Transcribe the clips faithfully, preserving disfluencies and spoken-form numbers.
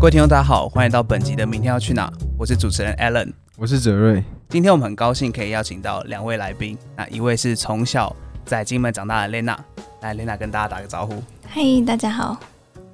各位听众大家好，欢迎到本集的明天要去哪，我是主持人 Alan， 我是哲瑞。今天我们很高兴可以邀请到两位来宾，那一位是从小在金门长大的 Lena， 来 Lena 跟大家打个招呼。嗨，大家好。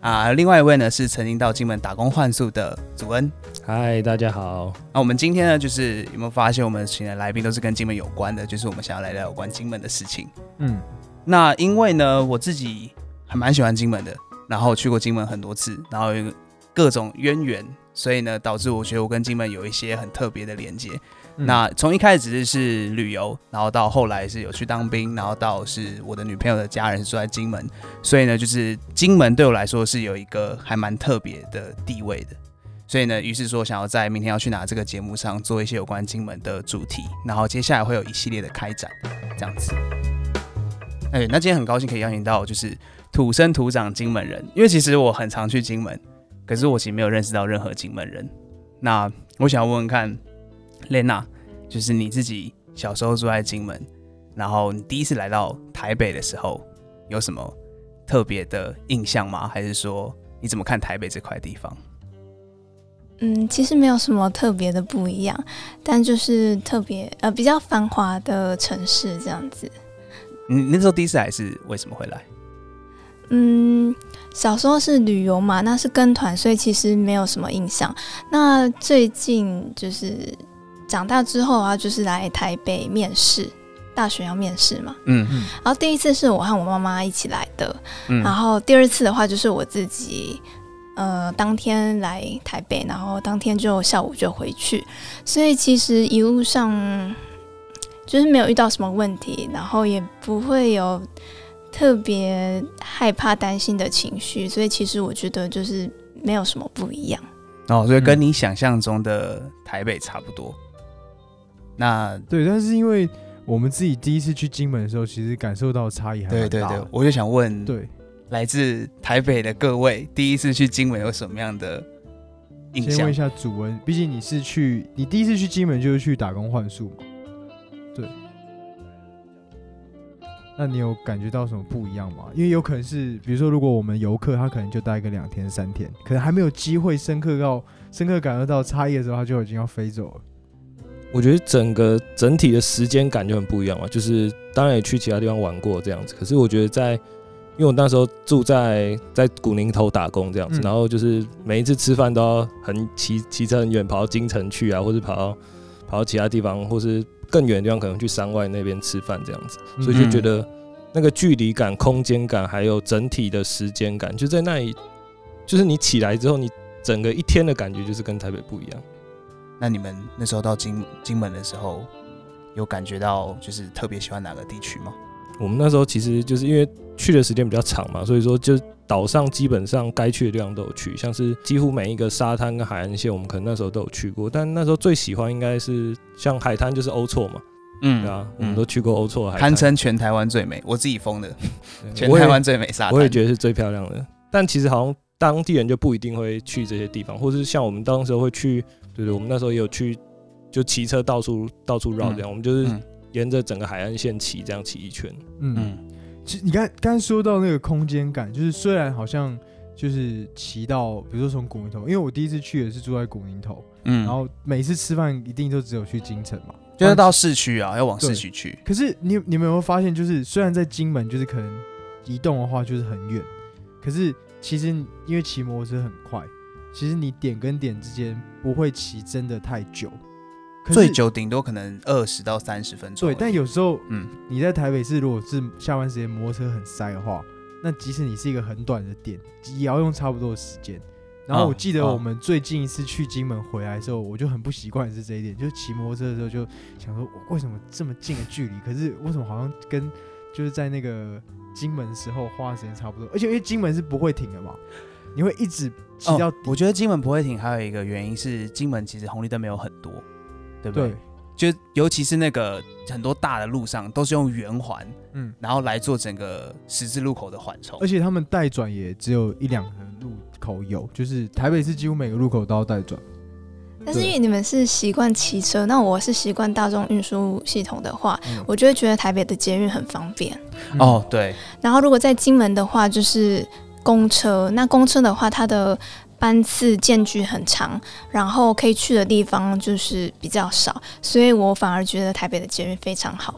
啊，另外一位呢是曾经到金门打工换宿的祖恩。嗨，大家好。那我们今天呢，就是有没有发现我们请的来宾都是跟金门有关的，就是我们想要来聊有关金门的事情。嗯，那因为呢我自己还蛮喜欢金门的，然后去过金门很多次，然后有各种渊源，所以呢导致我觉得我跟金门有一些很特别的连结。嗯、那从一开始是旅游，然后到后来是有去当兵，然后到是我的女朋友的家人是住在金门，所以呢就是金门对我来说是有一个还蛮特别的地位的，所以呢于是说想要在明天要去哪这个节目上做一些有关金门的主题，然后接下来会有一系列的开展这样子。哎，那今天很高兴可以邀请到就是土生土长金门人，因为其实我很常去金门，可是我其实没有认识到任何金门人。那我想问问看 Lena， 就是你自己小时候住在金门，然后你第一次来到台北的时候有什么特别的印象吗？还是说你怎么看台北这块地方？嗯，其实没有什么特别的不一样，但就是特别呃比较繁华的城市这样子。你那时候第一次来是为什么会来？嗯，小时候是旅游嘛，那是跟团，所以其实没有什么印象。那最近就是长大之后啊，就是来台北面试，大学要面试嘛。嗯嗯。然后第一次是我和我妈妈一起来的，嗯、然后第二次的话就是我自己。呃，当天来台北，然后当天就下午就回去，所以其实一路上就是没有遇到什么问题，然后也不会有特别害怕担心的情绪，所以其实我觉得就是没有什么不一样。哦，所以跟你想象中的台北差不多。那对，但是因为我们自己第一次去金门的时候，其实感受到差异还蛮大的。对对对，我就想问，对。来自台北的各位，第一次去金门有什么样的印象？先问一下祖文，毕竟你是去，你第一次去金门就是去打工换宿嘛？对。那你有感觉到什么不一样吗？因为有可能是，比如说，如果我们游客，他可能就待个两天三天，可能还没有机会深刻到深刻感受到差异的时候，他就已经要飞走了。我觉得整个整体的时间感就很不一样嘛，就是当然也去其他地方玩过这样子，可是我觉得在。因为我那时候住在在古宁头打工这样子，嗯、然后就是每一次吃饭都要很骑骑车很远，跑到京城去啊，或是跑到跑到其他地方，或是更远的地方，可能去山外那边吃饭这样子，所以就觉得那个距离感、空间感，还有整体的时间感，就在那里，就是你起来之后，你整个一天的感觉就是跟台北不一样。那你们那时候到 金, 金门的时候，有感觉到就是特别喜欢哪个地区吗？我们那时候其实就是因为去的时间比较长嘛，所以说就岛上基本上该去的地方都有去，像是几乎每一个沙滩跟海岸线我们可能那时候都有去过，但那时候最喜欢应该是像海滩就是欧厝嘛，嗯，对啊，我们都去过欧厝海滩，堪称全台湾最美，我自己封的全台湾最美沙滩，我也觉得是最漂亮的，但其实好像当地人就不一定会去这些地方，或是像我们当时候会去，对对，我们那时候也有去，就骑车到处到处绕这样，嗯、我们就是、嗯沿着整个海岸线骑，这样骑一圈。嗯，其实你刚刚说到那个空间感，就是虽然好像就是骑到，比如说从古宁头，因为我第一次去也是住在古宁头，嗯，然后每次吃饭一定都只有去京城嘛，就是到市区啊，要往市区去。可是你你们有没有发现，就是虽然在金门，就是可能移动的话就是很远，可是其实因为骑摩托车很快，其实你点跟点之间不会骑真的太久。最久顶多可能二十到三十分钟。对，但有时候，嗯，你在台北市如果是下班时间摩托车很塞的话，那即使你是一个很短的点，也要用差不多的时间。然后我记得我们最近一次去金门回来的时候，我就很不习惯是这一点，就是骑摩托车的时候就想说，为什么这么近的距离，可是为什么好像跟就是在那个金门的时候花的时间差不多？而且因为金门是不会停的嘛，你会一直骑到底。我觉得金门不会停，还有一个原因是金门其实红绿灯没有很多。对不对？对，就尤其是那个很多大的路上都是用圆环，嗯，然后来做整个十字路口的缓冲，而且他们待转也只有一两个路口有，就是台北市几乎每个路口都要待转。但是因为你们是习惯骑车，那我是习惯大众运输系统的话，嗯、我就会觉得台北的捷运很方便。嗯、哦，对。然后如果在金门的话，就是公车，那公车的话，它的班次间距很长，然后可以去的地方就是比较少，所以我反而觉得台北的捷运非常好。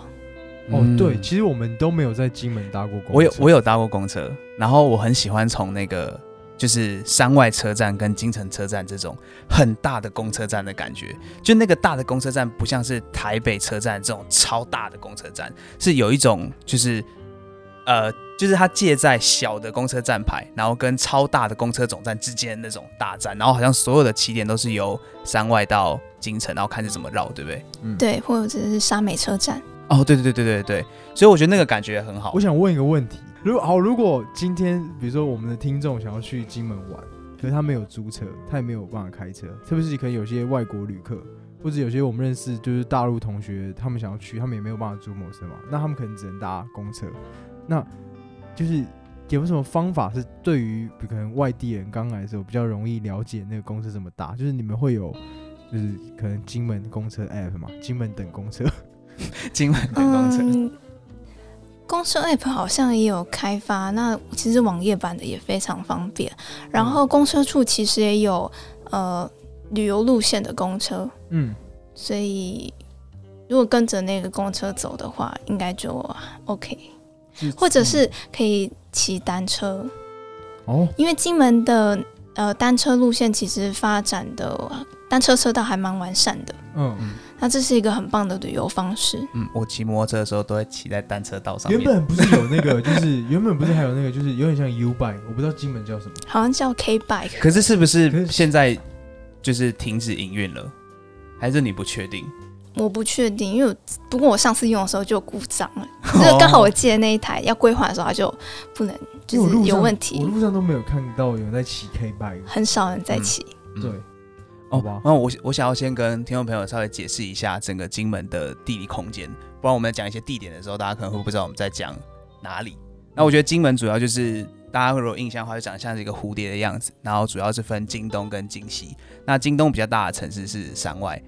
哦，对，其实我们都没有在金门搭过公车。我有我有搭过公车，然后我很喜欢从那个就是山外车站跟金城车站这种很大的公车站的感觉，就那个大的公车站不像是台北车站这种超大的公车站，是有一种就是呃。就是它介在小的公车站牌，然后跟超大的公车总站之间的那种大站，然后好像所有的起点都是由山外到京城，然后看是怎么绕，对不对？嗯、对，或者是沙美车站。哦，对对对对对对，所以我觉得那个感觉很好。我想问一个问题，如果好，如果今天比如说我们的听众想要去金门玩，可是他没有租车，他也没有办法开车，特别是可能有些外国旅客，或者有些我们认识就是大陆同学，他们想要去，他们也没有办法租摩托车嘛，那他们可能只能搭公车，那。就是有没有什么方法是对于可能外地人刚来的时候比较容易了解那个公车怎么搭？就是你们会有就是可能金门公车 app 嘛？金门等公车，金门等公车、嗯，公车 app 好像也有开发。那其实网页版的也非常方便。然后公车处其实也有呃旅游路线的公车，嗯，所以如果跟着那个公车走的话，应该就 OK。或者是可以骑单车、哦、因为金门的、呃、单车路线其实发展的单车车道还蛮完善的、嗯嗯、那这是一个很棒的旅游方式、嗯、我骑摩托车的时候都会骑在单车道上面。原本不是有那个就是原本不是还有那个就是有点像 U bike， 我不知道金门叫什么，好像叫 K bike， 可是是不是现在就是停止营运了，还是你不确定？我不确定，因为不过我上次用的时候就故障了，就、哦、刚好我记得那一台要归还的时候，它就不能，就是有问题。我路上都没有看到有人在骑 K bike， 很少人在骑、嗯嗯。对，哦，吧那我我想要先跟听众朋友稍微解释一下整个金门的地理空间，不然我们讲一些地点的时候，大家可能会不知道我们在讲哪里。那我觉得金门主要就是大家如果印象的话，就长像是一个蝴蝶的样子，然后主要是分金东跟金西。那金东比较大的城市是山外。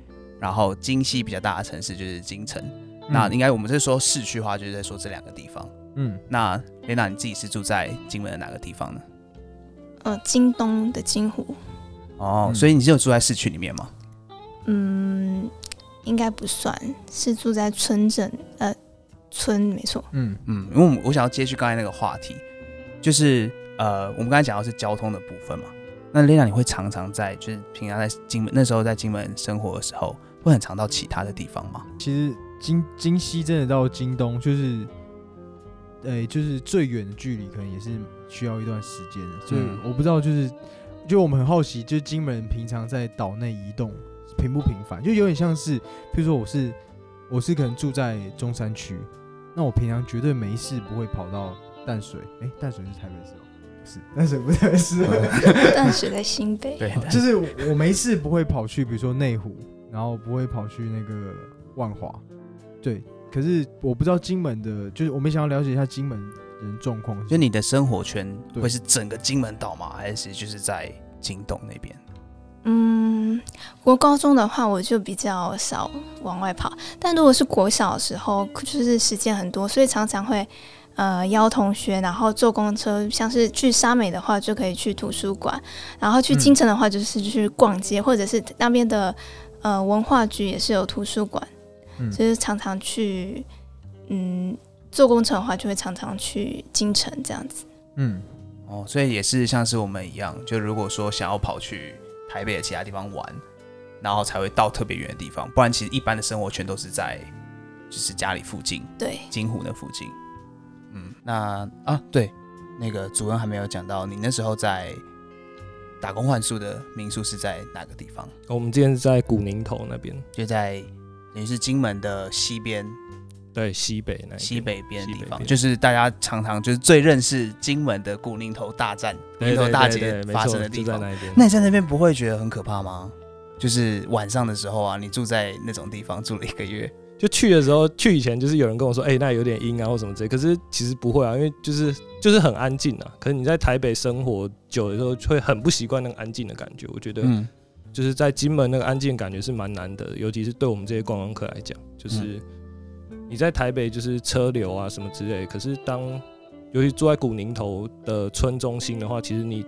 然后金西比较大的城市就是金城、嗯、那应该我们是说市区的话就是在说这两个地方。嗯，那 Lena 你自己是住在金门的哪个地方呢？呃，金东的金湖。哦、嗯、所以你是有住在市区里面吗？嗯，应该不算是住在村镇，呃，村没错。嗯嗯，因为我想要接续刚才那个话题，就是呃，我们刚才讲到是交通的部分嘛。那 Lena 你会常常在就是平常在金门那时候在金门生活的时候，会很常到其他的地方吗？其实 金, 金西真的到金东就是、欸、就是最远的距离可能也是需要一段时间的，所以我不知道就是就我们很好奇就是金门平常在岛内移动频不频繁，就有点像是譬如说我是我是可能住在中山区，那我平常绝对没事不会跑到淡水，哎、欸，淡水是台北市哦，淡水不太是淡水在新北，对，就是我没事不会跑去比如说内湖，然后不会跑去那个万华，对。可是我不知道金门的，就是我们想要了解一下金门人状况。就你的生活圈会是整个金门岛吗？还是就是在金东那边？嗯，国高中的话我就比较少往外跑，但如果是国小的时候，就是时间很多，所以常常会。呃，邀同学，然后坐公车，像是去沙美的话就可以去图书馆，然后去金城的话就是去逛街，嗯、或者是那边的呃文化局也是有图书馆，嗯、就是常常去，嗯，坐公车的话就会常常去金城这样子。嗯，哦，所以也是像是我们一样，就如果说想要跑去台北的其他地方玩，然后才会到特别远的地方，不然其实一般的生活圈都是在就是家里附近，对，金湖那附近。嗯，那啊对，那个主任还没有讲到，你那时候在打工换宿的民宿是在哪个地方？哦、我们之前是在古宁头那边，就在也是金门的西边，对，西北那西北边的地方，就是大家常常就是最认识金门的古宁头大战，古宁头大劫发生的地方。對對對對，那你在那边不会觉得很可怕吗？就是晚上的时候啊，你住在那种地方住了一个月。就去的时候，去以前就是有人跟我说，哎、欸，那有点阴啊或什么之类，可是其实不会啊，因为就是就是很安静啊。可是你在台北生活久的时候，会很不习惯那个安静的感觉。我觉得，就是在金门那个安静的感觉是蛮难的，尤其是对我们这些观光客来讲，就是你在台北就是车流啊什么之类的，可是当尤其住在古宁头的村中心的话，其实你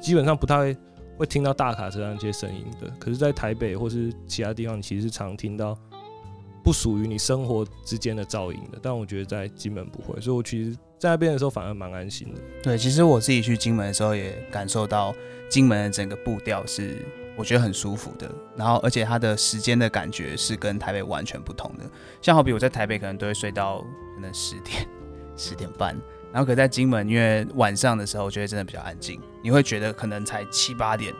基本上不太，会听到大卡车那些声音的，可是在台北或是其他地方你其实常听到不属于你生活之间的噪音的，但我觉得在金门不会，所以我其实在那边的时候反而蛮安心的。对，其实我自己去金门的时候也感受到金门的整个步调是我觉得很舒服的，然后而且它的时间的感觉是跟台北完全不同的。像好比我在台北可能都会睡到可能十点十点半，然后可在金门因为晚上的时候我觉得真的比较安静，你会觉得可能才七八点，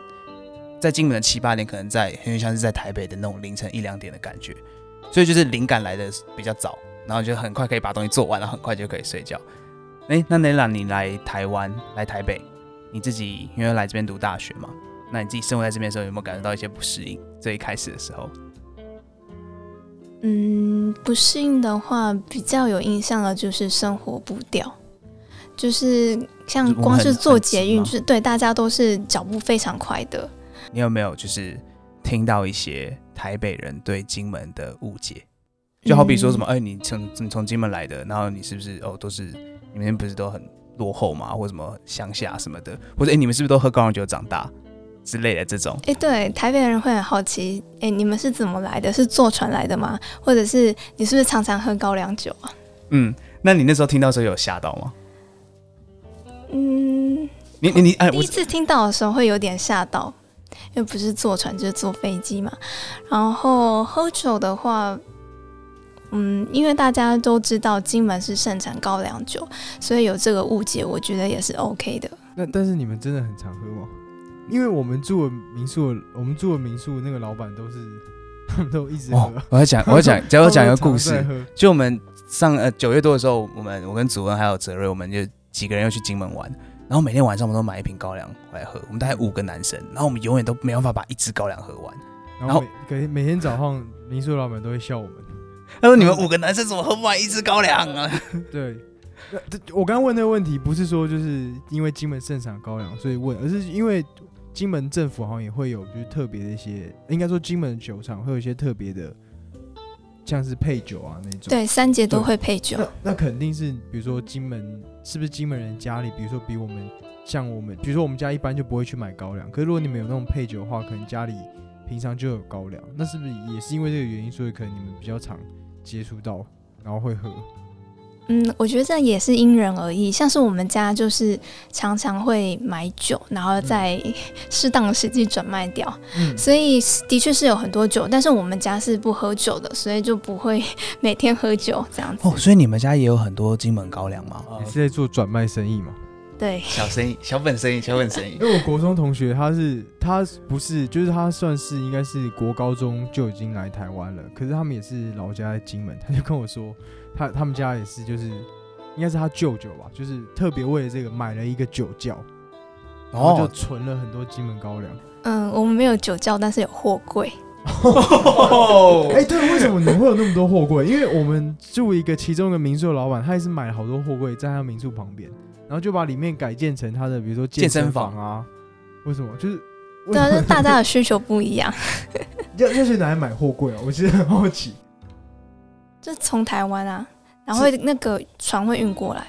在金门的七八点可能在很像是在台北的那种凌晨一两点的感觉，所以就是灵感来的比较早，然后就很快可以把东西做完，然后很快就可以睡觉。哎，那 Lena 你来台湾来台北，你自己因为来这边读大学嘛，那你自己生活在这边的时候有没有感觉到一些不适应？最一开始的时候，嗯，不适应的话比较有印象的就是生活步调，就是像光是坐捷运，就是对大家都是脚步非常快的。你有没有就是听到一些台北人对金门的误解？就好比说什么，哎、嗯欸，你从你从金门来的，然后你是不是哦都是你们不是都很落后嘛，或什么乡下什么的，或者哎、欸、你们是不是都喝高粱酒长大之类的这种？哎、欸，对，台北人会很好奇，哎、欸，你们是怎么来的？是坐船来的吗？或者是你是不是常常喝高粱酒啊？嗯，那你那时候听到的时候有吓到吗？嗯，你你你，哎，第一次听到的时候会有点吓到，因为不是坐船就是坐飞机嘛。然后喝酒的话，嗯，因为大家都知道金门是盛产高粱酒，所以有这个误解，我觉得也是 OK 的。那但是你们真的很常喝吗？因为我们住的民宿，我们住的民宿那个老板都是他们都一直喝。哦、我要讲，我要讲，假如讲一个故事，就我们上呃九月多的时候，我们我跟祖恩还有哲瑞，我们就几个人又去金门玩，然后每天晚上我们都买一瓶高粱回来喝，我们大概五个男生，然后我们永远都没办法把一支高粱喝完，然后 每, 每天早上民宿老板都会笑我们，他说你们五个男生怎么喝不完一支高粱啊？对，我刚刚问那个问题不是说就是因为金门盛产高粱所以问，而是因为金门政府好像也会有就是特别的一些，应该说金门的酒厂会有一些特别的。像是配酒啊那种，对，三节都会配酒。那, 那肯定是，比如说金门是不是金门人家里，比如说比我们像我们，比如说我们家一般就不会去买高粱，可是如果你们有那种配酒的话，可能家里平常就有高粱，那是不是也是因为这个原因，所以可能你们比较常接触到，然后会喝？嗯，我觉得这也是因人而异。像是我们家就是常常会买酒，然后在适当的时机转卖掉、嗯、所以的确是有很多酒，但是我们家是不喝酒的，所以就不会每天喝酒这样子。哦，所以你们家也有很多金门高粱吗？也是在做转卖生意吗？对，小生意，小本生意，小本生意。因为我国中同学他是他不是就是他算是应该是国高中就已经来台湾了，可是他们也是老家在金门，他就跟我说。他, 他们家也是就是应该是他舅舅吧，就是特别为了这个买了一个酒窖，然后就存了很多金门高粱。嗯，我们没有酒窖，但是有货柜。哎、欸，对，为什么你们会有那么多货柜？因为我们住一个其中一个民宿的老板，他也是买了好多货柜在他民宿旁边，然后就把里面改建成他的比如说健身房啊。房为什么？就是对啊，就是大家的需求不一样。要要去哪里买货柜啊？我其实很好奇。就从台湾啊，然后那个船会运过来，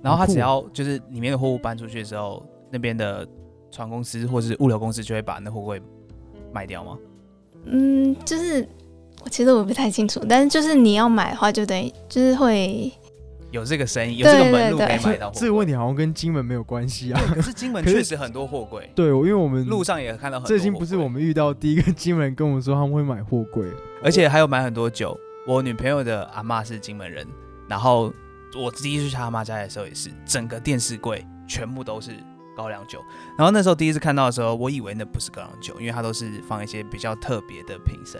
然后他只要就是里面的货物搬出去的时候，那边的船公司或是物流公司就会把那货柜卖掉吗？嗯，就是我其实我不太清楚，但是就是你要买的话，就等于就是会有这个生意，有这个门路可以买到货柜。这个问题好像跟金门没有关系啊，可是金门确实很多货柜。对，因为我们路上也看到很多货柜。这已经不是我们遇到第一个金门跟我们说他们会买货柜，而且还有买很多酒。我女朋友的阿嬤是金门人，然后我第一次去她阿嬤家的时候也是，整个电视柜全部都是高粱酒。然后那时候第一次看到的时候，我以为那不是高粱酒，因为它都是放一些比较特别的瓶身。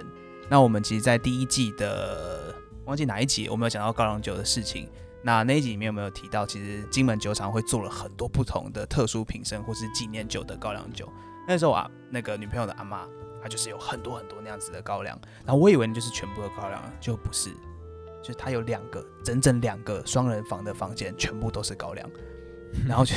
那我们其实，在第一季的忘记哪一集，我们有讲到高粱酒的事情。那那一集里面有没有提到，其实金门酒厂会做了很多不同的特殊瓶身或是纪念酒的高粱酒。那时候啊，那个女朋友的阿嬤。它就是有很多很多那样子的高粱，然后我以为就是全部的高粱，就不是，就是它有两个整整两个双人房的房间，全部都是高粱，然后就，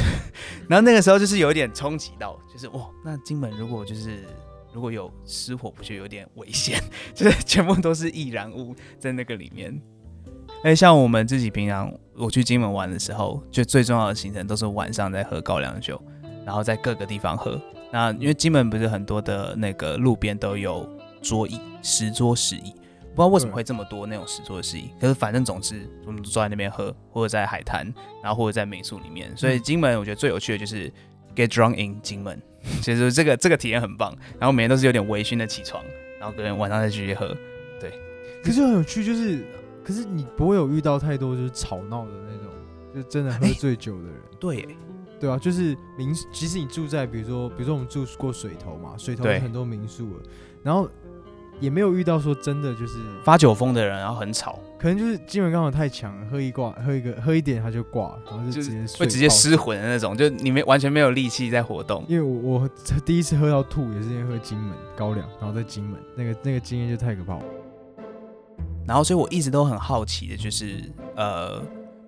然后那个时候就是有一点冲击到，就是哇，那金门如果就是如果有失火，不就有点危险？就是全部都是易燃物在那个里面。哎，像我们自己平常我去金门玩的时候，就最重要的行程都是晚上在喝高粱酒，然后在各个地方喝。那因为金门不是很多的那个路边都有桌椅，十桌十椅，不知道为什么会这么多那种十桌十椅，可是反正总之我们坐在那边喝，或者在海滩，然后或者在民宿里面。所以金门我觉得最有趣的就是 get drunk in 金门，其实这个这个体验很棒。然后每天都是有点微醺的起床，然后隔天晚上再继续喝。对，可是很有趣，就是可是你不会有遇到太多就是吵闹的那种，就真的喝醉酒的人。欸、对耶。对啊，就是民，即使你住在，比如说，比如说我们住过水头嘛，水头有很多民宿了，然后也没有遇到说真的就是发酒疯的人，然后很吵，可能就是金门刚好太强了，喝一挂，喝一个，喝一点他就挂，然后就直接睡，会直接失魂的那种，就你没完全没有力气在活动。因为 我, 我第一次喝到吐也是因为喝金门高粱，然后在金门那个那个经验就太可怕了。然后所以我一直都很好奇的就是呃。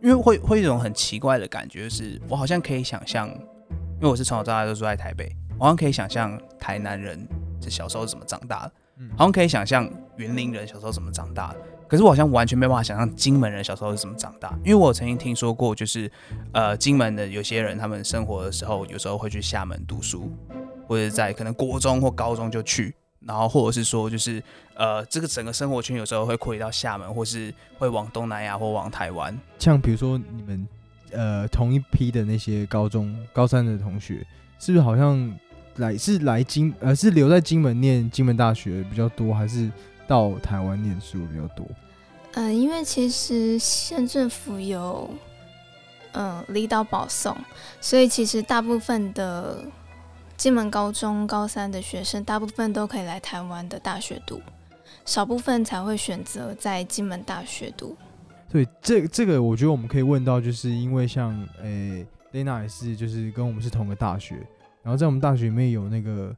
因为会会有一种很奇怪的感觉，就是我好像可以想象，因为我是从小到大都住在台北，我好像可以想象台南人这小时候怎么长大的，好像可以想象云林人小时候怎么长大的，可是我好像完全没办法想象金门人小时候是怎么长大。因为我曾经听说过，就是呃金门的有些人他们生活的时候，有时候会去厦门读书，或者在可能国中或高中就去。然后或者是说就是呃这个整个生活圈有时候会扩移到厦门，或是会往东南亚或往台湾。像比如说你们呃同一批的那些高中高三的同学，是不是好像来是来金呃是留在金门念金门大学比较多，还是到台湾念书比较多？呃因为其实县政府有嗯离岛保送，所以其实大部分的金门高中高三的学生大部分都可以来台湾的大学读，少部分才会选择在金门大学读。对，这这个我觉得我们可以问到，就是因为像诶 Lena 也是就是跟我们是同个大学，然后在我们大学里面有那个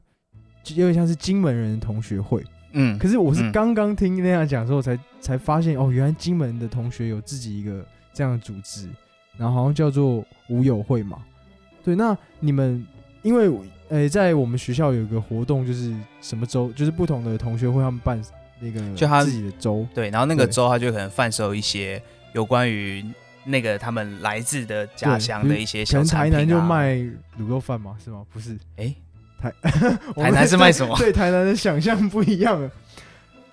因为像是金门人的同学会，嗯，可是我是刚刚听 Lena 讲之后才才发现，哦，原来金门的同学有自己一个这样的组织，然后好像叫做无友会嘛。对，那你们因为欸、在我们学校有一个活动，就是什么州，就是不同的同学会他们办那个自己的州，对，然后那个州他就可能贩售一些有关于那个他们来自的家乡的一些小产品、啊、可能台南就卖卤肉饭吗？是吗？不是，欸、台台南是卖什么？对，台南的想象不一样了。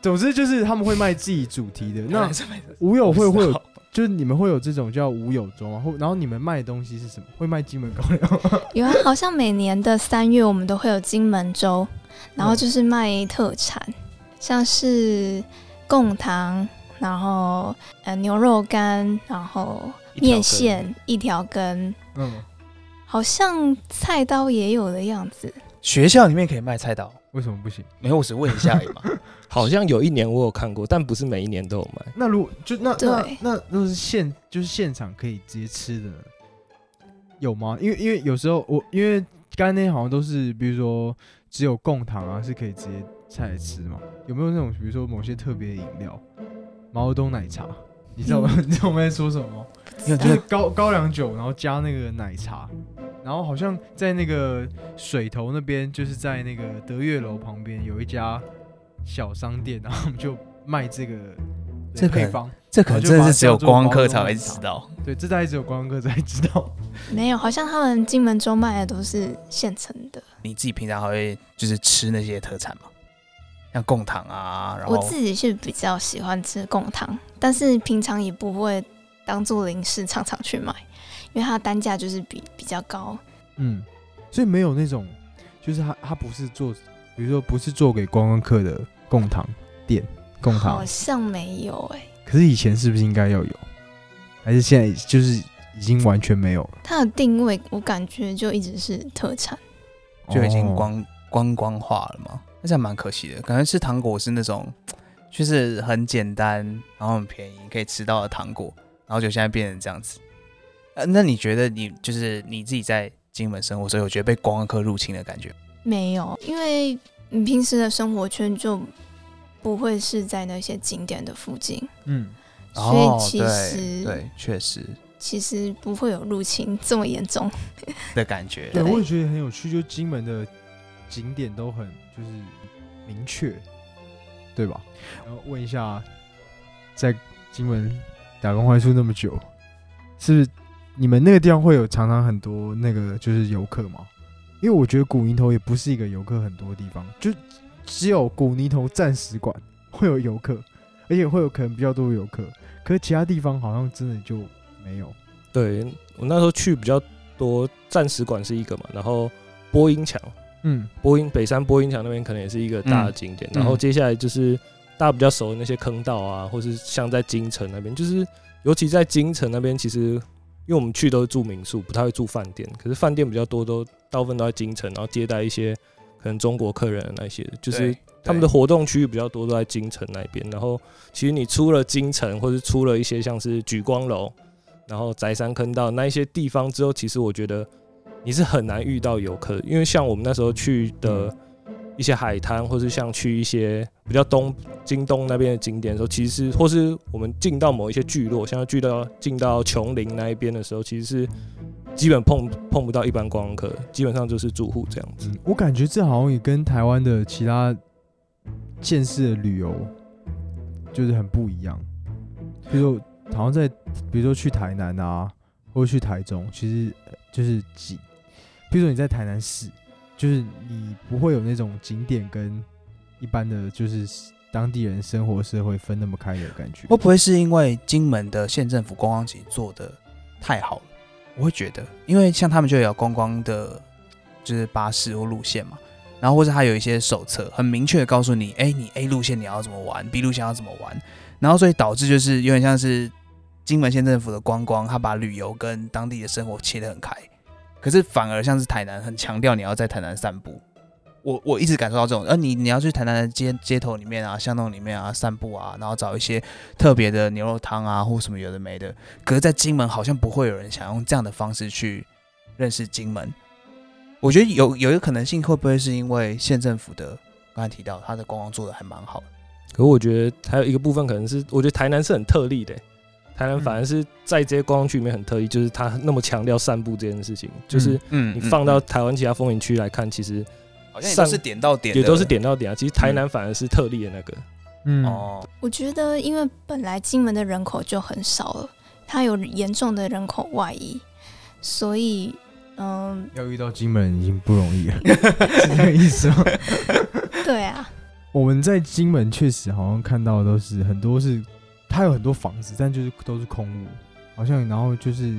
总之就是他们会卖自己主题的。那无友会会有。就是你们会有这种叫无友周吗？然后你们卖的东西是什么？会卖金门高粱吗？有啊，好像每年的三月我们都会有金门周，然后就是卖特产，嗯、像是贡糖，然后、呃、牛肉干，然后面线一条根，嗯，好像菜刀也有的样子。学校里面可以卖菜刀，为什么不行？没有，我只问一下而已嘛。好像有一年我有看过，但不是每一年都有卖。那如果就那那那那是现就是现场可以直接吃的，有吗？因为因为有时候我因为刚才那好像都是比如说只有贡糖啊是可以直接菜来吃嘛。有没有那种比如说某些特别的饮料，毛东奶茶，你知道吗？嗯、你知道我们在说什么吗？就是高高粱酒，然后加那个奶茶。然后好像在那个水头那边，就是在那个德月楼旁边有一家小商店，然后我们就卖这个这配方。这可能真的是只有观光客才会知道。对，这大概只有观光客才会知道。没有，好像他们金门州卖的都是现成的。你自己平常还会就是吃那些特产吗？像贡糖啊，然后我自己是比较喜欢吃贡糖，但是平常也不会当做零食常常去买。因为它的单价就是 比, 比较高，嗯，所以没有那种，就是它它不是做，比如说不是做给观光客的贡糖店，贡糖好像没有哎、欸，可是以前是不是应该要有？还是现在就是已经完全没有了？它的定位我感觉就一直是特产，就已经光、哦、观光化了嘛，那这样蛮可惜的。感觉吃糖果是那种，就是很简单，然后很便宜可以吃到的糖果，然后就现在变成这样子。啊、那你觉得你就是你自己在金门生活，所以我觉得被观光客入侵的感觉没有，因为你平时的生活圈就不会是在那些景点的附近，嗯，所以其实、哦、对，确实，其实不会有入侵这么严重的感觉。对，我也觉得很有趣，就金门的景点都很就是明确，对吧？然后问一下，在金门打工换宿那么久，是不是？你们那个地方会有常常很多那个就是游客吗？因为我觉得古宁头也不是一个游客很多的地方，就只有古宁头暂时馆会有游客，而且会有可能比较多游客，可是其他地方好像真的就没有。对，我那时候去比较多，暂时馆是一个嘛，然后波音墙，嗯，波音北山波音墙那边可能也是一个大的景点，嗯、然后接下来就是大家比较熟的那些坑道啊，或是像在京城那边，就是尤其在京城那边，其实。因为我们去都是住民宿，不太会住饭店，可是饭店比较多都大部分都在京城，然后接待一些可能中国客人的那些，就是他们的活动区域比较多都在京城那边。然后其实你出了京城，或是出了一些像是莒光楼，然后宅山坑道那一些地方之后，其实我觉得你是很难遇到游客，因为像我们那时候去的一些海滩，或是像去一些比较东京东那边的景点的时候，其实是或是我们进到某一些聚落，像聚到进到琼林那一边的时候，其实是基本 碰, 碰不到一般观光客，基本上就是住户这样子。我感觉这好像也跟台湾的其他县市的旅游就是很不一样，比如说好像在比如说去台南啊，或者去台中，其实就是几，比如说你在台南市。就是你不会有那种景点跟一般的就是当地人生活社会分那么开的感觉。会不会是因为金门的县政府观光局做的太好了？我会觉得，因为像他们就有观光的，就是巴士或路线嘛，然后或是他有一些手册，很明确的告诉你，哎、欸，你 A 路线你要怎么玩 ，B 路线要怎么玩，然后所以导致就是有点像是金门县政府的观光，他把旅游跟当地的生活切得很开。可是反而像是台南很强调你要在台南散步，我我一直感受到这种，呃、啊，你你要去台南的 街, 街头里面啊、巷弄里面啊散步啊，然后找一些特别的牛肉汤啊或什么有的没的。可是，在金门好像不会有人想用这样的方式去认识金门。我觉得有有一个可能性，会不会是因为县政府的刚才提到他的观光做的还蛮好的？可我觉得还有一个部分可能是，我觉得台南是很特例的、欸。台南反而是在这些观光区里面很特意，就是他那么强调散步这件事情，就是你放到台湾其他风景区来看，其实好像也都是点到点，也都是点到点啊。其实台南反而是特例的那个，嗯哦，我觉得因为本来金门的人口就很少了，它有严重的人口外移，所以嗯，要遇到金门人已经不容易了，是这个意思吗？对啊，我们在金门确实好像看到的都是很多是。它有很多房子，但就是都是空屋，好像然后就是，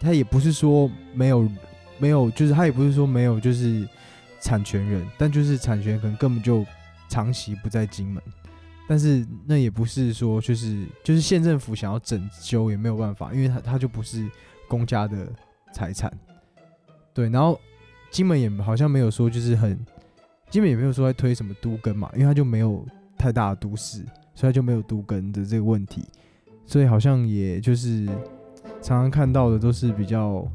它也不是说没有没有，就是它也不是说没有就是产权人，但就是产权可能根本就长期不在金门，但是那也不是说就是就是县政府想要拯救也没有办法，因为它它就不是公家的财产，对，然后金门也好像没有说就是很，金门也没有说在推什么都更嘛，因为它就没有太大的都市。所以就没有都更的这个问题，所以好像也就是常常看到的都是比较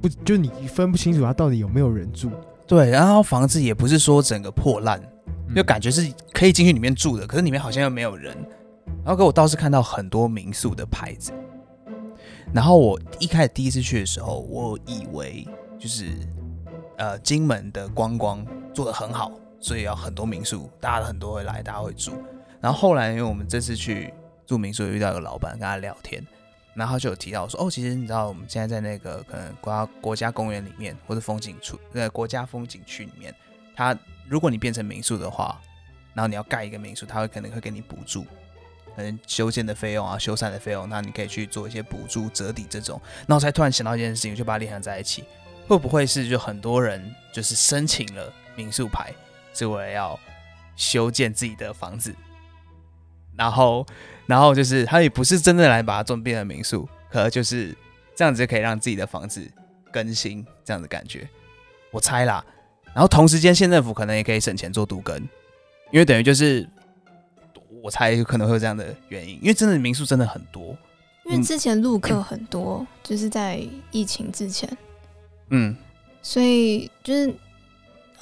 不，就你分不清楚它到底有没有人住。对，然后房子也不是说整个破烂，嗯、就感觉是可以进去里面住的，可是里面好像又没有人。然后给我倒是看到很多民宿的牌子。然后我一开始第一次去的时候，我以为就是呃金门的观光做得很好，所以要很多民宿，大家很多会来，大家会住。然后后来，因为我们这次去住民宿，遇到一个老板，跟他聊天，然后他就有提到说，哦，其实你知道我们现在在那个可能国国家公园里面，或者风景处，呃，国家风景区里面，他如果你变成民宿的话，然后你要盖一个民宿，他会可能会给你补助，可能修建的费用啊，修缮的费用，那你可以去做一些补助折抵这种。然后才突然想到一件事情，就把它联想在一起，会不会是就很多人就是申请了民宿牌，是为了要修建自己的房子？然后，然后就是他也不是真的来把它做变成民宿，可就是这样子就可以让自己的房子更新，这样的感觉，我猜啦。然后同时间，县政府可能也可以省钱做都更，因为等于就是我猜可能会有这样的原因，因为真的民宿真的很多，因为之前陆客很多，嗯、就是在疫情之前，嗯，所以就是。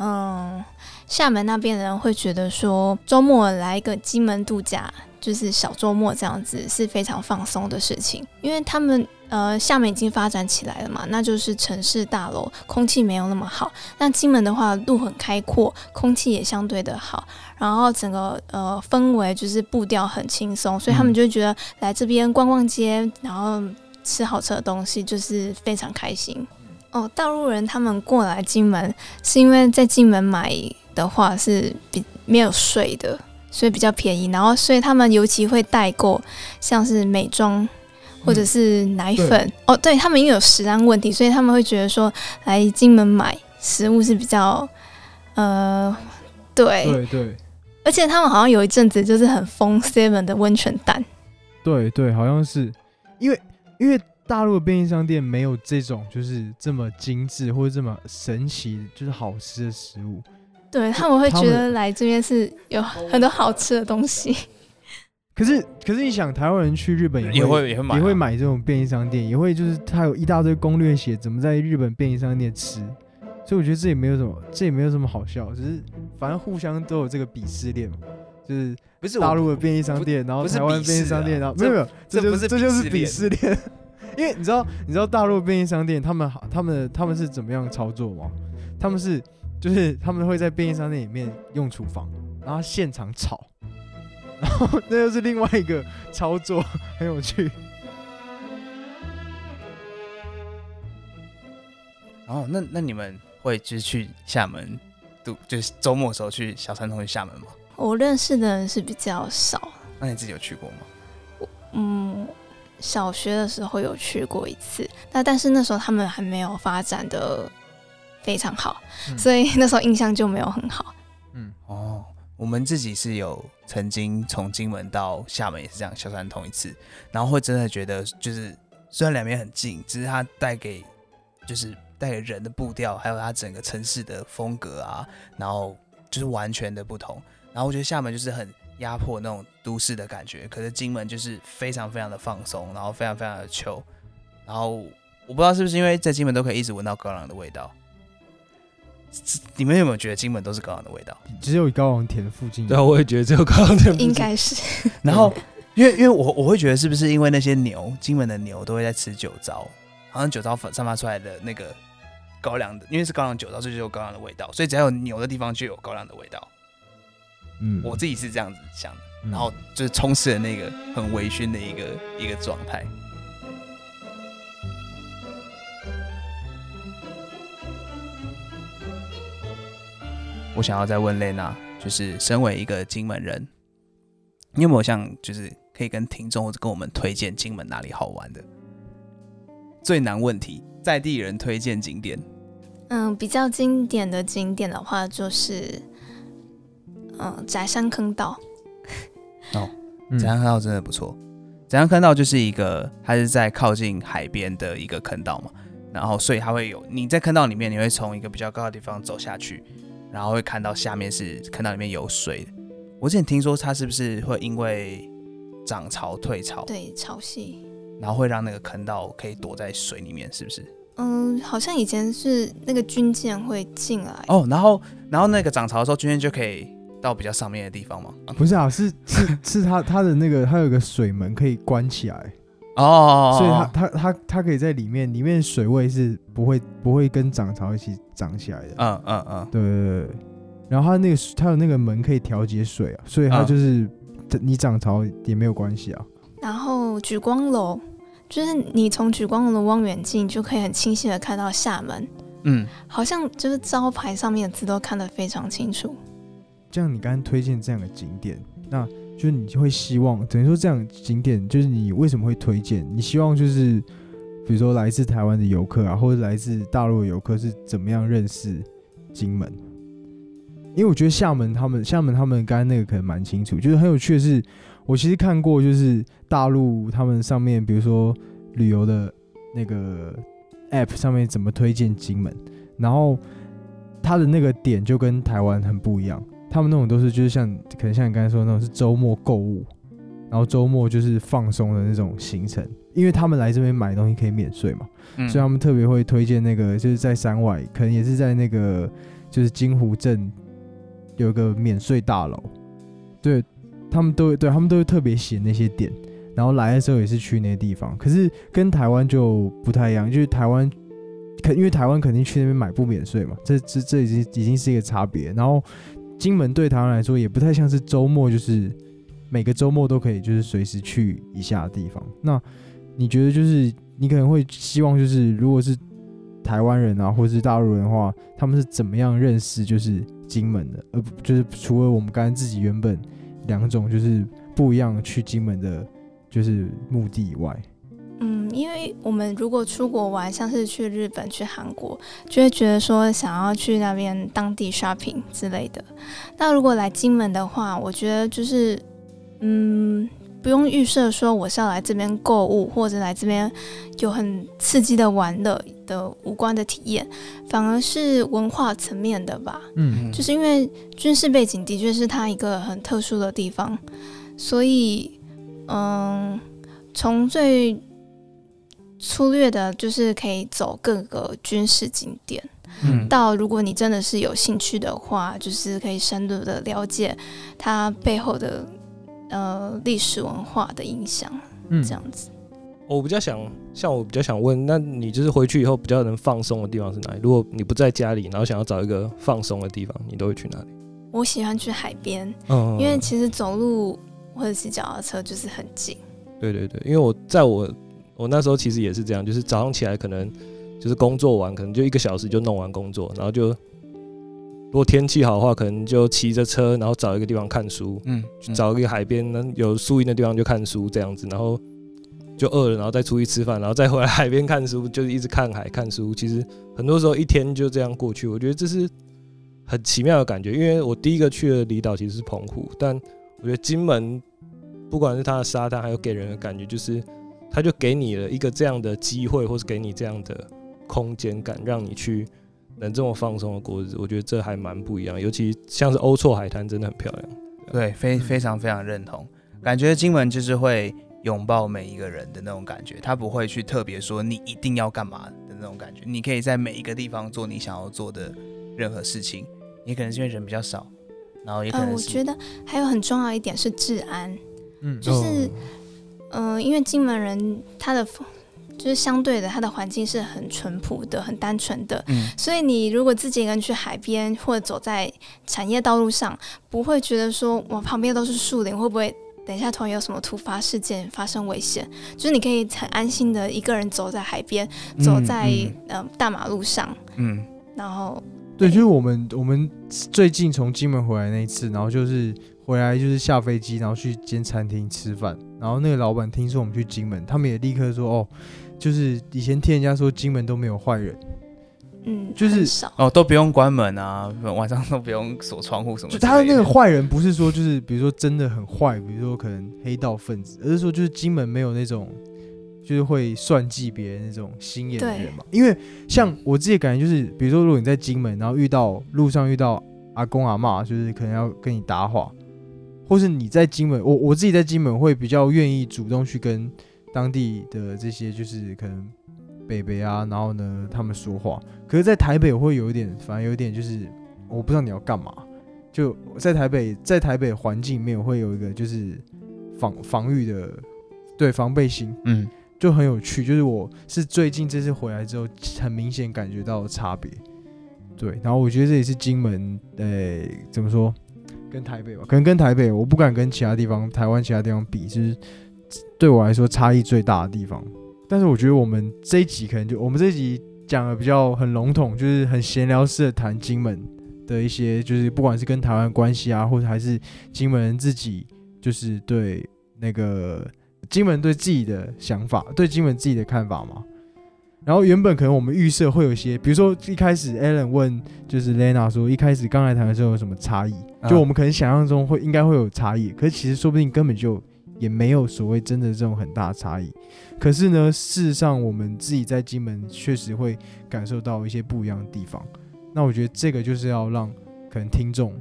嗯，厦门那边的人会觉得说，周末来一个金门度假，就是小周末这样子是非常放松的事情，因为他们呃厦门已经发展起来了嘛，那就是城市大楼，空气没有那么好。那金门的话，路很开阔，空气也相对的好，然后整个呃氛围就是步调很轻松，所以他们就觉得来这边逛逛街，然后吃好吃的东西，就是非常开心。哦，大陆人他们过来金门是因为在金门买的话是比没有税的，所以比较便宜，然后所以他们尤其会代购，像是美妆或者是奶粉、嗯、哦，对，他们因为有食安问题，所以他们会觉得说来金门买食物是比较呃对对对，而且他们好像有一阵子就是很疯 seven 的温泉蛋，对对，好像是因为因为大陆的便利商店没有这种就是这么精致或者这么神奇就是好吃的食物，对，他们会觉得来这边是有很多好吃的东西。可是可是你想，台湾人去日本也会也 会, 也 会, 买、啊、也会买这种便利商店，也会就是他有一大堆攻略写怎么在日本便利商店吃，所以我觉得这也没有什么，这也没有什么好笑，只是反正互相都有这个鄙视链嘛，就是大陆的便利商店，然后台湾便利商店，然后没有没有，这就是这就是鄙视链。因为你知道你知道大陆便利商店他们他们他们是怎么样操作吗？他们是就是他们会在便利商店里面用厨房，然后现场炒，然后那又是另外一个操作，很有趣。然后、哦、那那你们会就是去厦门，就是周末的时候去小三通去厦门吗？我认识的人是比较少。那你自己有去过吗？嗯。小学的时候有去过一次，那但是那时候他们还没有发展的非常好、嗯、所以那时候印象就没有很好。嗯哦，我们自己是有曾经从金门到厦门也是这样小三通一次，然后会真的觉得就是虽然两边很近，只是它带给就是带给人的步调还有它整个城市的风格啊，然后就是完全的不同。然后我觉得厦门就是很压迫那种都市的感觉，可是金门就是非常非常的放松，然后非常非常的 chill。 然后我不知道是不是因为在金门都可以一直闻到高粱的味道，你们有没有觉得金门都是高粱的味道？只有高粱田附近。对，我也觉得只有高粱田附近应该是。然后因为因为我我会觉得是不是因为那些牛，金门的牛都会在吃酒糟，好像酒糟散发出来的那个高粱的，因为是高粱酒糟，所以就有高粱的味道，所以只要有牛的地方就有高粱的味道。嗯、我自己是这样子想的，然后就是充斥了那个很微醺的一个一个状态。我想要再问Lena，就是身为一个金门人，你有没有像就是可以跟听众或者跟我们推荐金门哪里好玩的？最难问题，在地人推荐景点。嗯，比较经典的景点的话就是。嗯，窄山坑道。哦，窄山坑道真的不错。窄山坑道就是一个，它是在靠近海边的一个坑道嘛，然后所以它会有你在坑道里面，你会从一个比较高的地方走下去，然后会看到下面是坑道里面有水的。我之前听说它是不是会因为涨潮退潮，对，潮汐，然后会让那个坑道可以躲在水里面，是不是？嗯，好像以前是那个军舰会进来。哦，然后然后那个涨潮的时候，军舰就可以。到比较上面的地方吗？不是啊，是是是它它的那个它有一个水门可以关起来哦，所以它它它它可以在里面，里面水位是不会不会跟涨潮一起涨起来的。嗯嗯嗯，对对对。然后它那个它有那个门可以调节水啊，所以它就是、嗯、你涨潮也没有关系啊。然后莒光楼，就是你从莒光楼望远镜就可以很清晰的看到厦门。嗯，好像就是招牌上面的字都看得非常清楚。这样你刚刚推荐这样的景点，那就是你会希望，等于说这样的景点就是你为什么会推荐？你希望就是比如说来自台湾的游客啊，或者来自大陆的游客是怎么样认识金门？因为我觉得厦门他们，厦门他们刚刚那个可能蛮清楚，就是很有趣的是，我其实看过就是大陆他们上面，比如说旅游的那个 app 上面怎么推荐金门，然后它的那个点就跟台湾很不一样。他们那种都是就是像可能像你刚才说的那种是周末购物，然后周末就是放松的那种行程，因为他们来这边买东西可以免税嘛、嗯、所以他们特别会推荐那个就是在山外，可能也是在那个就是金湖镇有一个免税大楼，对他们都对他们都会特别写那些点，然后来的时候也是去那些地方。可是跟台湾就不太一样，就是台湾因为台湾肯定去那边买不免税嘛，这这这已经已经是一个差别。然后金门对台湾来说也不太像是周末，就是每个周末都可以就是随时去一下的地方。那你觉得就是你可能会希望就是如果是台湾人啊或是大陆人的话，他们是怎么样认识就是金门的，而就是除了我们刚才自己原本两种就是不一样去金门的就是目的以外。嗯，因为我们如果出国玩，像是去日本去韩国，就会觉得说想要去那边当地 shopping 之类的。那如果来金门的话，我觉得就是嗯不用预设说我是要来这边购物，或者来这边有很刺激的玩乐的无关的体验，反而是文化层面的吧。嗯，就是因为军事背景的确是它一个很特殊的地方，所以嗯，从最粗略的就是可以走各个军事景点，嗯，到如果你真的是有兴趣的话，就是可以深入的了解它背后的呃，历史文化的影响，嗯，这样子。我比较想，像我比较想问，那你就是回去以后比较能放松的地方是哪里？如果你不在家里，然后想要找一个放松的地方，你都会去哪里？我喜欢去海边，嗯，因为其实走路或者是脚踏车就是很近。对对对，因为我在我我那时候其实也是这样，就是早上起来可能就是工作完，可能就一个小时就弄完工作，然后就。如果天气好的话，可能就骑着车，然后找一个地方看书，嗯，嗯找一个海边有树荫的地方就看书这样子，然后就饿了，然后再出去吃饭，然后再回来海边看书，就是一直看海看书。其实很多时候一天就这样过去，我觉得这是很奇妙的感觉。因为我第一个去的离岛其实是澎湖，但我觉得金门不管是它的沙滩，还有给人的感觉，就是它就给你了一个这样的机会，或是给你这样的空间感，让你去。能这么放松的过日子，我觉得这还蛮不一样。尤其像是欧厝海滩，真的很漂亮。对，非非常非常认同。感觉金门就是会拥抱每一个人的那种感觉，他不会去特别说你一定要干嘛的那种感觉。你可以在每一个地方做你想要做的任何事情。也可能是因为人比较少，然后也可能是、呃、我觉得还有很重要一点是治安，嗯，就是嗯、呃，因为金门人他的。就是相对的，它的环境是很淳朴的、很单纯的、嗯，所以你如果自己一个人去海边或者走在产业道路上，不会觉得说哇旁边都是树林，会不会等一下突然有什么突发事件发生危险？就是你可以很安心的一个人走在海边，嗯、走在、嗯呃、大马路上，嗯，然后对，就是我们我们最近从金门回来那一次，然后就是回来就是下飞机，然后去间餐厅吃饭，然后那个老板听说我们去金门，他们也立刻说哦。就是以前听人家说金门都没有坏人，嗯，就是哦都不用关门啊，晚上都不用锁窗户什么之类的。就他的那个坏人不是说就是比如说真的很坏，比如说可能黑道分子，而是说就是金门没有那种就是会算计别人那种心眼的人嘛。因为像我自己的感觉就是，比如说如果你在金门，然后遇到路上遇到阿公阿嬷，就是可能要跟你搭话，或是你在金门，我我自己在金门会比较愿意主动去跟。当地的这些就是可能北北啊，然后呢他们说话，可是在台北我会有一点，反而有一点就是我不知道你要干嘛。就在台北，在台北环境里面我会有一个就是防防御的对防备心，嗯，就很有趣。就是我是最近这次回来之后，很明显感觉到差别。对，然后我觉得这也是金门，呃，怎么说，跟台北吧，可能跟台北我不敢跟其他地方，台湾其他地方比，就是。对我来说差异最大的地方，但是我觉得我们这一集可能就我们这一集讲的比较很笼统，就是很闲聊式的谈金门的一些，就是不管是跟台湾关系啊，或者还是金门人自己就是对那个金门对自己的想法，对金门自己的看法嘛。然后原本可能我们预设会有一些，比如说一开始 Alan 问就是 Lena 说一开始刚来台湾的时候有什么差异，就我们可能想象中会应该会有差异，可是其实说不定根本就。也没有所谓真的这种很大的差异，可是呢，事实上我们自己在金门确实会感受到一些不一样的地方。那我觉得这个就是要让可能听众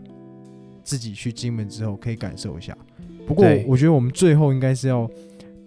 自己去金门之后可以感受一下。不过我觉得我们最后应该是要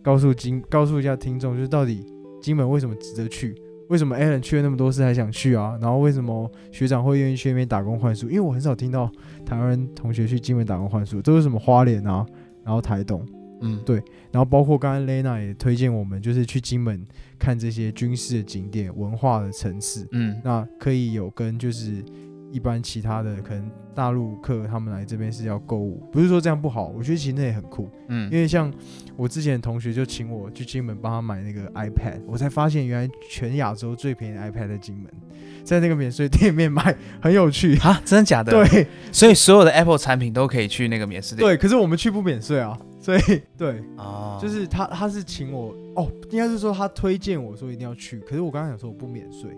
告诉金告诉一下听众，就是到底金门为什么值得去，为什么 Alan 去了那么多次还想去啊？然后为什么学长会愿意去那边打工换宿？因为我很少听到台湾同学去金门打工换宿，都是什么花莲啊，然后台东。嗯，对，然后包括刚刚 Lena 也推荐我们，就是去金门看这些军事的景点、文化的城市，嗯，那可以有跟就是一般其他的可能大陆客他们来这边是要购物，不是说这样不好，我觉得其实那也很酷，嗯，因为像我之前的同学就请我去金门帮他买那个 iPad， 我才发现原来全亚洲最便宜的 iPad 在金门，在那个免税店里面买，很有趣啊，真的假的？对，所以所有的 Apple 产品都可以去那个免税店，对，可是我们去不免税啊，所以对、哦、就是他他是请我哦，应该是说他推荐我说一定要去，可是我刚刚想说我不免税，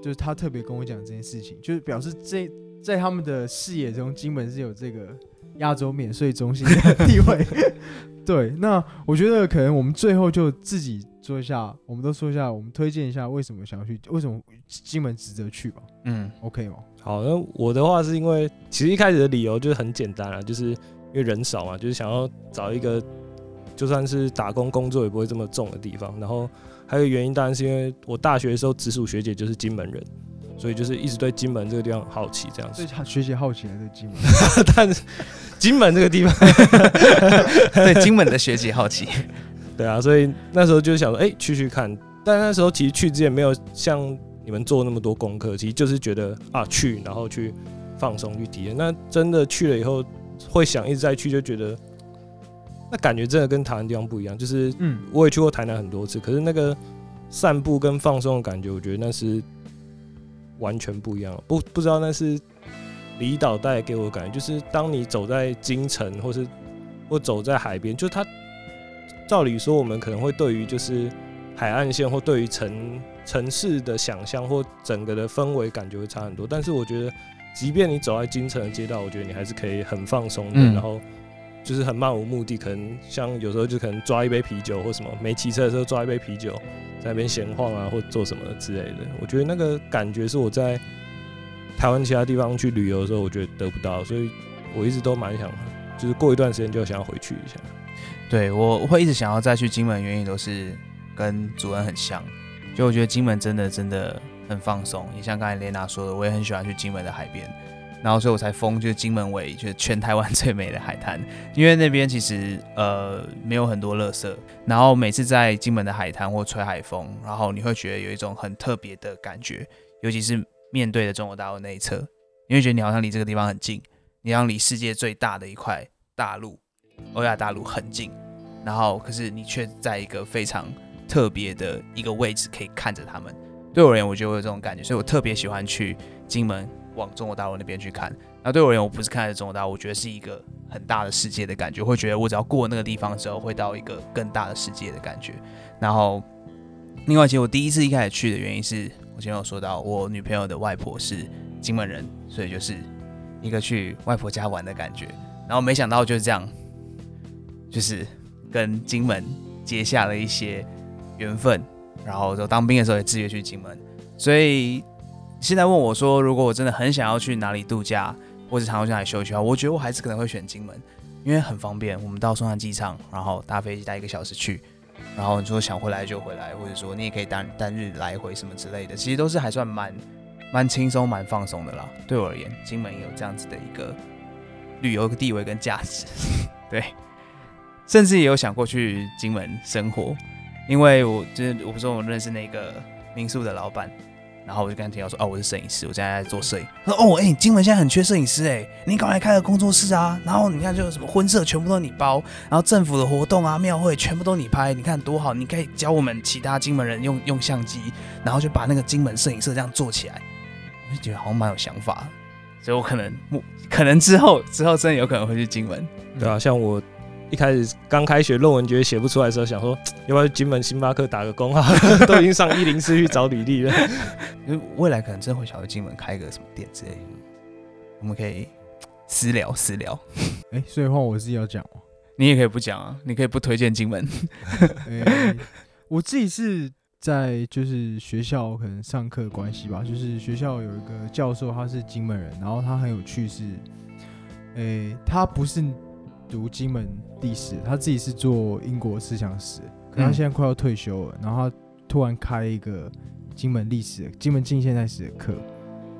就是他特别跟我讲这件事情，就是表示这在他们的视野中，金门是有这个亚洲免税中心的地位。对，那我觉得可能我们最后就自己说一下，我们都说一下，我们推荐一下为什么想要去，为什么金门值得去吧？嗯 ，OK 吗？好，那我的话是因为其实一开始的理由就是很简单啦，就是因为人少嘛，就是想要找一个就算是打工工作也不会这么重的地方，然后。还有一个原因，当然是因为我大学的时候直属学姐就是金门人，所以就是一直对金门这个地方好奇这样子。对，学姐好奇还是金门？但是金门这个地方，对金门的学姐好奇。对啊，所以那时候就想说，哎、欸，去去看。但那时候其实去之前没有像你们做那么多功课，其实就是觉得啊去，然后去放松去体验。那真的去了以后，会想一直再去，就觉得。那感觉真的跟台湾地方不一样，就是我也去过台南很多次，可是那个散步跟放松的感觉，我觉得那是完全不一样。不不知道那是离岛带给我的感觉，就是当你走在京城，或是或走在海边，就它照理说我们可能会对于就是海岸线或对于城城市的想象或整个的氛围感觉会差很多，但是我觉得，即便你走在京城的街道，我觉得你还是可以很放松的，嗯、然后。就是很漫无目的，可能像有时候就可能抓一杯啤酒或什么，没骑车的时候抓一杯啤酒，在那边闲晃啊，或做什么之类的。我觉得那个感觉是我在台湾其他地方去旅游的时候，我觉得得不到，所以我一直都蛮想，就是过一段时间就想要回去一下。对，我会一直想要再去金门，原因都是跟主人很像，就我觉得金门真的真的很放松，也像刚才 Lena 说的，我也很喜欢去金门的海边。然后所以我才封就是金门为就是全台湾最美的海滩，因为那边其实呃没有很多垃圾，然后每次在金门的海滩或吹海风，然后你会觉得有一种很特别的感觉，尤其是面对的中国大陆那一侧，你会觉得你好像离这个地方很近，你好像离世界最大的一块大陆欧亚大陆很近，然后可是你却在一个非常特别的一个位置可以看着他们。对我而言，我就会有这种感觉，所以我特别喜欢去金门。往中国大陆那边去看，那对我而言，我不是看着中国大陆，我觉得是一个很大的世界的感觉，会觉得我只要过那个地方之后，会到一个更大的世界的感觉。然后，另外，其实我第一次一开始去的原因是，我前面有说到，我女朋友的外婆是金门人，所以就是一个去外婆家玩的感觉。然后没想到就是这样，就是跟金门结下了一些缘分。然后就当兵的时候也自愿去金门，所以。现在问我说，如果我真的很想要去哪里度假，或者常常去哪里休息的话，我觉得我还是可能会选金门，因为很方便。我们到松山机场，然后搭飞机搭一个小时去，然后你说想回来就回来，或者说你也可以 单, 单日来回什么之类的，其实都是还算蛮蛮轻松、蛮放松的啦。对我而言，金门有这样子的一个旅游地位跟价值，对，甚至也有想过去金门生活，因为我就是我不说我认识那个民宿的老板。然后我就跟他提到说，哦，我是摄影师，我现在在做摄影。他说，哦，哎、欸，金门现在很缺摄影师，哎，你赶快开个工作室啊！然后你看，就什么婚摄全部都你包，然后政府的活动啊、庙会全部都你拍，你看多好！你可以教我们其他金门人用用相机，然后就把那个金门摄影社这样做起来。我就觉得好像蛮有想法，所以我可能可能之后之后真的有可能会去金门。对啊，像我。一开始刚开学论文觉得写不出来的时候，想说要不要去金门星巴克打个工啊？都已经上一零四去找履历了。未来可能真的会想去金门开个什么店之类的，我们可以私聊私聊。哎、欸，所以话我自己要讲吗？你也可以不讲啊，你可以不推荐金门。、欸。我自己是在就是学校可能上课关系吧，就是学校有一个教授他是金门人，然后他很有趣是，欸、他不是。读金门历史，他自己是做英国思想史，可他现在快要退休了，然后他突然开一个金门历史、金门近现代史的课，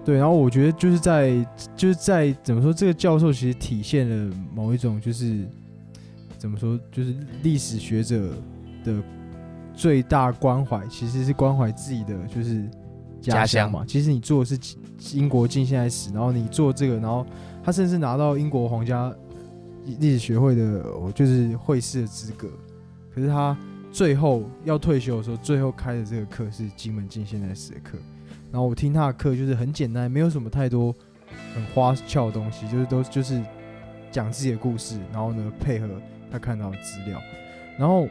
对，然后我觉得就是在就是在怎么说，这个教授其实体现了某一种就是怎么说，就是历史学者的最大关怀，其实是关怀自己的就是家乡嘛，其实你做的是英国近现代史，然后你做这个，然后他甚至拿到英国皇家历史学会的就是会士的资格，可是他最后要退休的时候，最后开的这个课是金门近现代史的课，然后我听他的课就是很简单，没有什么太多很花俏的东西，就是都就是讲自己的故事，然后呢配合他看到的资料，然后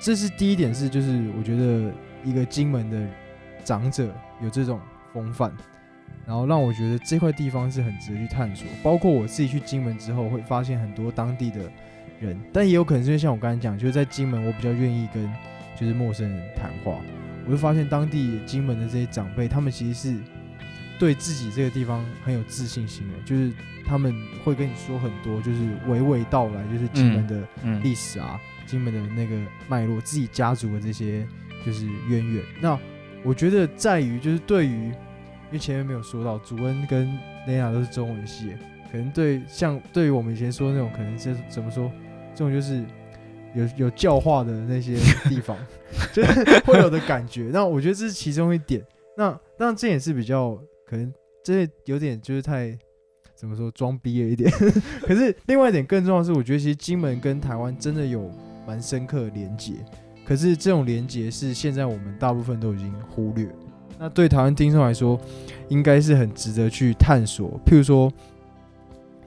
这是第一点，是就是我觉得一个金门的长者有这种风范，然后让我觉得这块地方是很值得去探索。包括我自己去金门之后，会发现很多当地的人，但也有可能是像我刚才讲，就是在金门我比较愿意跟就是陌生人谈话，我就发现当地金门的这些长辈，他们其实是对自己这个地方很有自信心的，就是他们会跟你说很多，就是娓娓道来，就是金门的历史啊，嗯嗯、金门的那个脉络，自己家族的这些就是渊源。那我觉得在于就是对于，因为前面没有说到，祖恩跟 Lena 都是中文系的，可能对像对于我们以前说的那种，可能是怎么说，这种就是有有教化的那些地方，就是会有的感觉。那我觉得这是其中一点。那当然这也是比较。可能这有点就是太怎么说装逼了一点，可是另外一点更重要的是，我觉得其实金门跟台湾真的有蛮深刻的连结，可是这种连结是现在我们大部分都已经忽略。那对台湾听众来说，应该是很值得去探索。譬如说，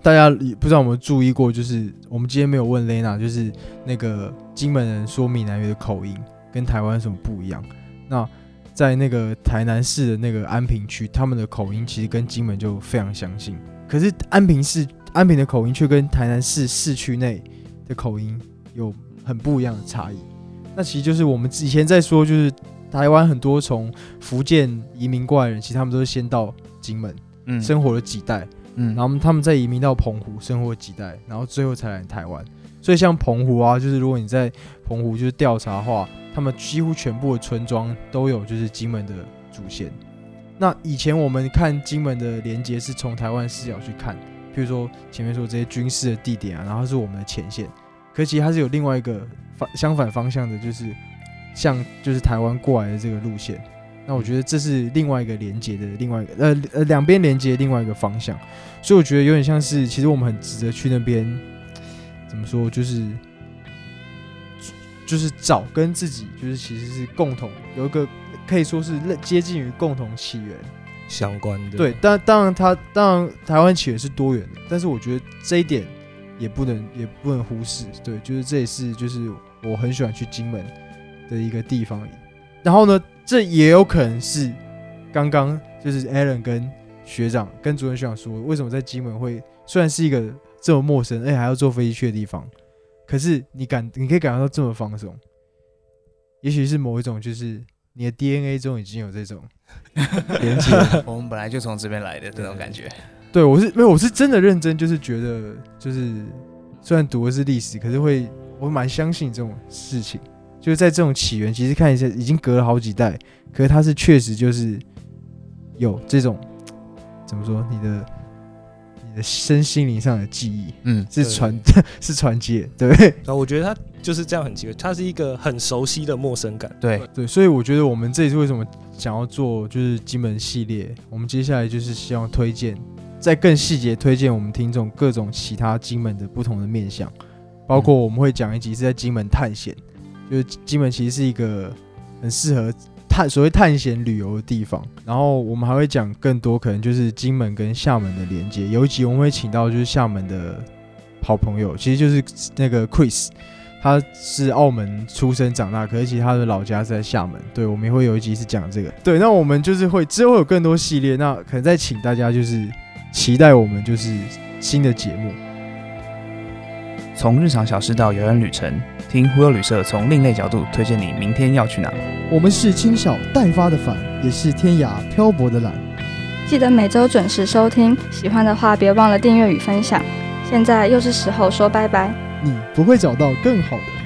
大家不知道有没有注意过，就是我们今天没有问 Lena， 就是那个金门人说闽南语的口音跟台湾有什么不一样？那在那个台南市的那个安平区，他们的口音其实跟金门就非常相近，可是安平市安平的口音却跟台南市市区内的口音有很不一样的差异。那其实就是我们以前在说，就是台湾很多从福建移民过来的人，其实他们都是先到金门、嗯、生活了几代、嗯、然后他们再移民到澎湖生活了几代，然后最后才来台湾。所以像澎湖啊，就是如果你在澎湖就是调查的话，他们几乎全部的村庄都有就是金门的祖先。那以前我们看金门的连结是从台湾视角去看，譬如说前面说这些军事的地点啊，然后它是我们的前线，可其实它是有另外一个相反方向的，就是像就是台湾过来的这个路线。那我觉得这是另外一个连结的另外一个呃呃两边连结的另外一个方向，所以我觉得有点像是其实我们很值得去那边怎么说，就是。就是找跟自己就是其实是共同有一个可以说是接近于共同起源相关的，对，但当然它当然台湾起源是多元的，但是我觉得这一点也不能也不能忽视，对，就是这也是就是我很喜欢去金门的一个地方。然后呢，这也有可能是刚刚就是 Alan 跟学长跟主任学长说，为什么在金门会虽然是一个这么陌生，而且还要坐飞机去的地方。可是你感你可以感觉到这么放松，也许是某一种就是你的 D N A 中已经有这种连接，我们本来就从这边来的这种感觉。对，我是没有，我是真的认真，就是觉得就是虽然读的是历史，可是会我蛮相信这种事情，就是在这种起源，其实看一下已经隔了好几代，可是它是确实就是有这种怎么说你的。身心灵上的记忆，嗯，是传是传接，对。那、啊、我觉得他就是这样很奇怪，他是一个很熟悉的陌生感，对对。所以我觉得我们这一次为什么想要做就是金门系列，我们接下来就是希望推荐，再更细节推荐我们听众各种其他金门的不同的面向，包括我们会讲一集是在金门探险，就是金门其实是一个很适合。所谓探险旅游的地方，然后我们还会讲更多，可能就是金门跟厦门的连接。有一集我们会请到就是厦门的好朋友，其实就是那个 Chris， 他是澳门出生长大，可是其实他的老家是在厦门。对，我们也会有一集是讲这个。对，那我们就是会之后有更多系列，那可能再请大家就是期待我们就是新的节目。从日常小事到游玩旅程，听忽悠旅社从另类角度推荐你明天要去哪。我们是轻小待发的帆，也是天涯漂泊的蓝。记得每周准时收听，喜欢的话别忘了订阅与分享。现在又是时候说拜拜，你不会找到更好的。